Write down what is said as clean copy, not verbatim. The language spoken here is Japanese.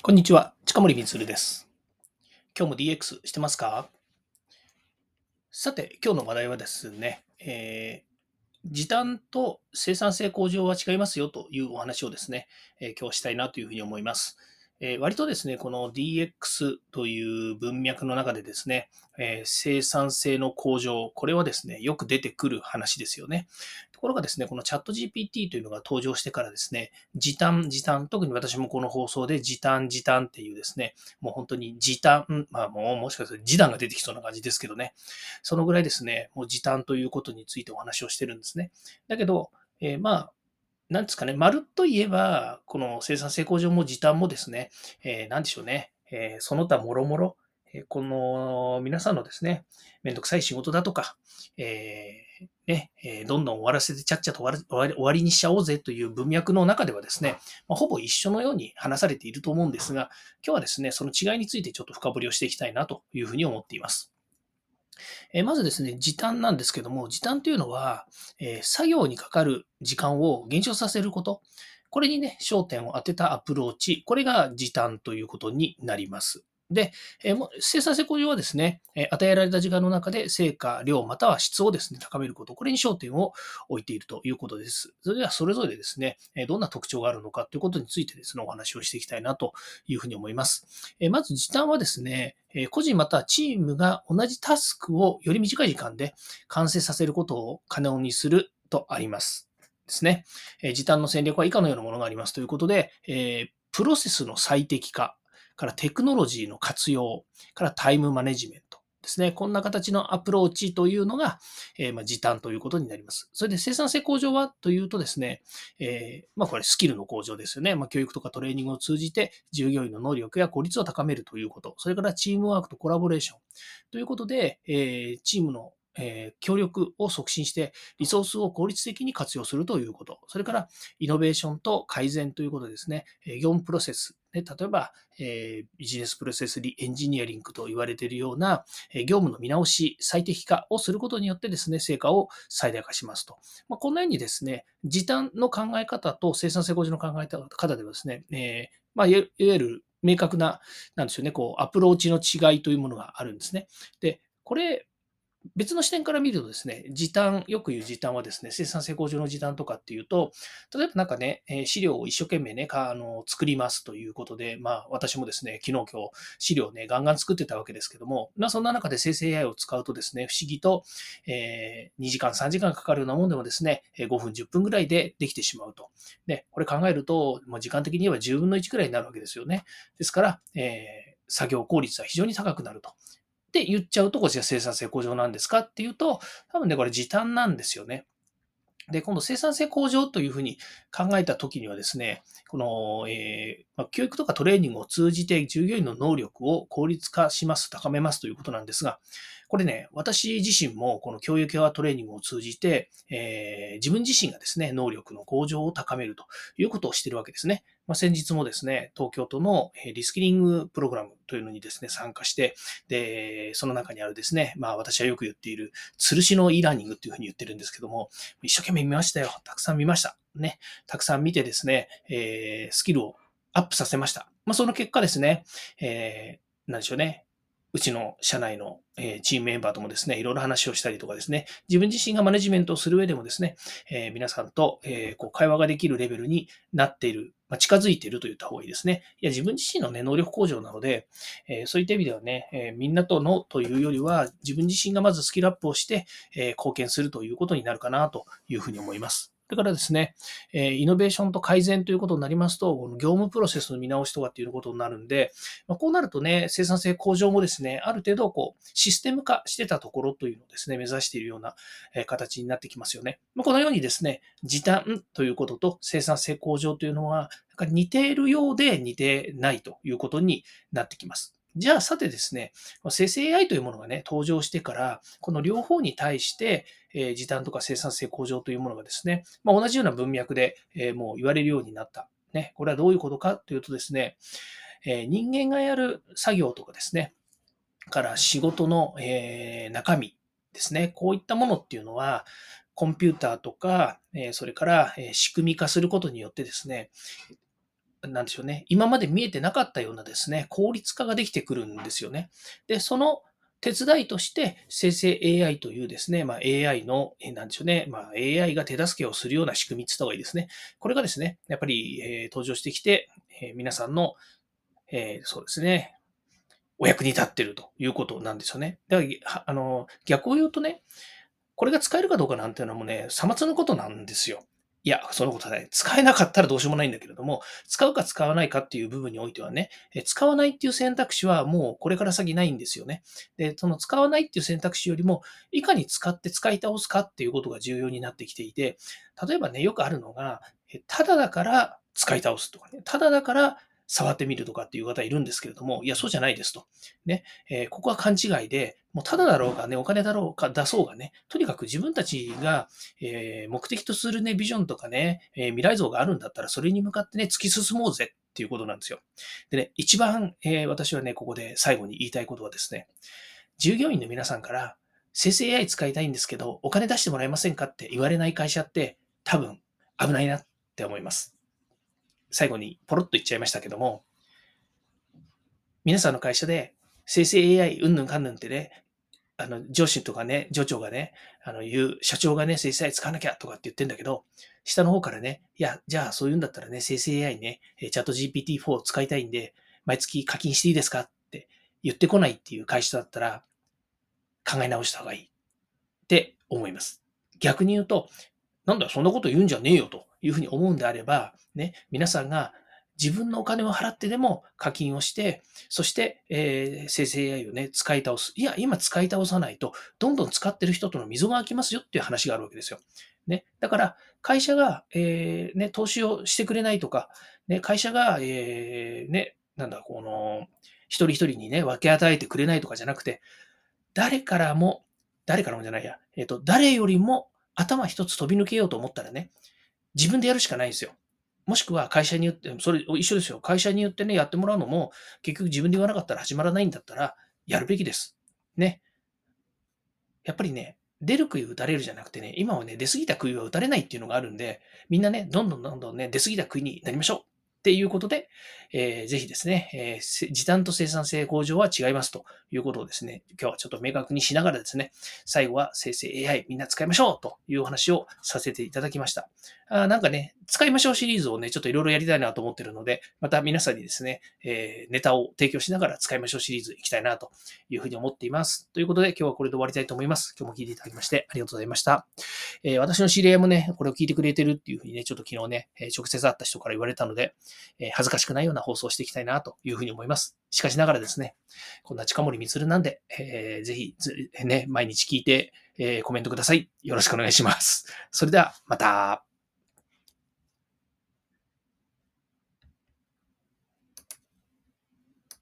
こんにちは、近森光です。今日も DX してますか？さて、今日の話題はですね、時短と生産性向上は違いますよというお話をですね、今日したいなというふうに思います。割とですね、この DX という文脈の中でですね、生産性の向上、これはですね、よく出てくる話ですよね。ところがですね、このチャット GPT というのが登場してからですね、時短、特に私もこの放送で時短っていうですね、もう本当に時短、もしかすると時短が出てきそうな感じですけどね、そのぐらいですね、もう時短ということについてお話をしてるんですね。だけど、なんですかね、まるっと言えば、この生産性向上も時短もですね、その他もろもろ、この皆さんのですね、めんどくさい仕事だとか、どんどん終わらせてちゃっちゃと終わりにしちゃおうぜという文脈の中ではですね、ほぼ一緒のように話されていると思うんですが、今日はですね、その違いについてちょっと深掘りをしていきたいなというふうに思っています。まずですね、時短なんですけども、時短というのは、作業にかかる時間を減少させること、これにね、焦点を当てたアプローチ、これが時短ということになります。で、生産性向上はですね、与えられた時間の中で成果、量、または質をですね、高めること、これに焦点を置いているということです。それではそれぞれですね、どんな特徴があるのかということについてですね、お話をしていきたいなというふうに思います。まず時短はですね、個人またはチームが同じタスクをより短い時間で完成させることを可能にするとあります。ですね。時短の戦略は以下のようなものがありますということで、プロセスの最適化、からテクノロジーの活用からタイムマネジメントですね。こんな形のアプローチというのが、時短ということになります。それで生産性向上はというとですね、これスキルの向上ですよね。教育とかトレーニングを通じて従業員の能力や効率を高めるということ。それからチームワークとコラボレーションということで、チームの協力を促進してリソースを効率的に活用するということ。それからイノベーションと改善ということですね。業務プロセス。例えばビジネスプロセスエンジニアリングと言われているような業務の見直し、最適化をすることによってですね、成果を最大化しますと。こんなようにですね、時短の考え方と生産性向上の考え方ではですね、いわゆる明確な、アプローチの違いというものがあるんですね。で、これ、別の視点から見るとですね、時短、よく言う時短はですね、生産性向上の時短とかっていうと、例えば資料を一生懸命作りますということで、私もですね、昨日今日資料をね、ガンガン作ってたわけですけども、そんな中で生成 AI を使うとですね、不思議と、2時間、3時間かかるようなものでもですね、5分、10分ぐらいでできてしまうと。で、これ考えると、時間的に言えば10分の1ぐらいになるわけですよね。ですから、作業効率は非常に高くなると。って言っちゃうと、こちら生産性向上なんですかっていうと、多分ね、これ時短なんですよね。で、今度生産性向上というふうに考えたときにはですね、この、教育とかトレーニングを通じて従業員の能力を効率化します、高めますということなんですが、これね、私自身もこの教育やトレーニングを通じて、自分自身がですね、能力の向上を高めるということをしているわけですね。先日もですね、東京都のリスキリングプログラムというのにですね、参加して、で、その中にあるですね、私はよく言っている、吊るしの e ラーニングっていうふうに言ってるんですけども、一生懸命見ましたよ。たくさん見ました。ね。たくさん見てですね、スキルをアップさせました。その結果ですね、うちの社内のチームメンバーともですね、いろいろ話をしたりとかですね、自分自身がマネジメントをする上でもですね、皆さんと会話ができるレベルになっている、近づいていると言った方がいいですね。いや、自分自身のね、能力向上なので、そういった意味ではね、みんなとのというよりは、自分自身がまずスキルアップをして、貢献するということになるかなというふうに思います。だからですね、イノベーションと改善ということになりますと、業務プロセスの見直しとかっていうことになるんで、こうなるとね、生産性向上もですね、ある程度システム化してたところというのをですね、目指しているような形になってきますよね。このようにですね、時短ということと生産性向上というのは、似ているようで似てないということになってきます。じゃあ、さてですね、生成 AI というものがね、登場してから、この両方に対して、時短とか生産性向上というものがですね、同じような文脈で、もう言われるようになった。ね、これはどういうことかというとですね、人間がやる作業とかですね、から仕事の、中身ですね、こういったものっていうのは、コンピューターとか、それから仕組み化することによってですね、なんでしょうね、今まで見えてなかったようなですね、効率化ができてくるんですよね。で、その手伝いとして生成 AI というですね、AI の、なんでしょうね、AI が手助けをするような仕組みって言った方がいいですね。これがですね、やっぱり、登場してきて、皆さんの、そうですね、お役に立っているということなんですよね。だから逆を言うとね、これが使えるかどうかなんていうのもね、さまつのことなんですよ。いや、そのことはね、使えなかったらどうしようもないんだけれども、使うか使わないかっていう部分においてはね、使わないっていう選択肢はもうこれから先ないんですよね。で、その使わないっていう選択肢よりも、いかに使って使い倒すかっていうことが重要になってきていて、例えばね、よくあるのが、ただだから使い倒すとかね、ただだから触ってみるとかっていう方いるんですけれども、いや、そうじゃないですと。ね、ここは勘違いで、もうただだろうがね、お金だろうか出そうがね、とにかく自分たちが、目的とするね、ビジョンとかね、未来像があるんだったら、それに向かってね、突き進もうぜっていうことなんですよ。でね、一番、私はね、ここで最後に言いたいことはですね、従業員の皆さんから、生成 AI 使いたいんですけど、お金出してもらえませんかって言われない会社って、多分危ないなって思います。最後にポロッと言っちゃいましたけども、皆さんの会社で生成 AI うんぬんかんぬんってね、上司とかね、上長がね、言う、社長がね、生成 AI 使わなきゃとかって言ってんだけど、下の方からね、いや、じゃあそういうんだったらね、生成 AI ね、チャット GPT-4 を使いたいんで、毎月課金していいですかって言ってこないっていう会社だったら、考え直した方がいいって思います。逆に言うと、なんだ、そんなこと言うんじゃねえよというふうに思うんであれば、ね、皆さんが自分のお金を払ってでも課金をして、そして、生成 AI をね、使い倒す。いや、今使い倒さないと、どんどん使ってる人との溝が開きますよっていう話があるわけですよ。ね、だから、会社が、ね、投資をしてくれないとか、ね、会社が、ね、なんだ、この、一人一人にね、分け与えてくれないとかじゃなくて、誰からもじゃないや、誰よりも、頭一つ飛び抜けようと思ったらね、自分でやるしかないんですよ。もしくは会社によって、それ一緒ですよ。会社によってね、やってもらうのも、結局自分で言わなかったら始まらないんだったら、やるべきです。ね。やっぱりね、出る杭打たれるじゃなくてね、今はね、出過ぎた杭は打たれないっていうのがあるんで、みんなね、どんどんね、出過ぎた杭になりましょう。っていうことで、ぜひですね、時短と生産性向上は違いますということをですね、今日はちょっと明確にしながらですね、最後は生成 AI みんな使いましょうというお話をさせていただきました。なんかね、使いましょうシリーズをね、ちょっといろいろやりたいなと思ってるので、また皆さんにですね、ネタを提供しながら使いましょうシリーズいきたいなというふうに思っています。ということで、今日はこれで終わりたいと思います。今日も聞いていただきましてありがとうございました。私の知り合いもね、これを聞いてくれてるっていうふうにね、ちょっと昨日ね、直接会った人から言われたので、恥ずかしくないような放送をしていきたいなというふうに思います。しかしながらですね、こんな近森光なんで、ぜひね、毎日聞いて、コメントください。よろしくお願いします。それではまた。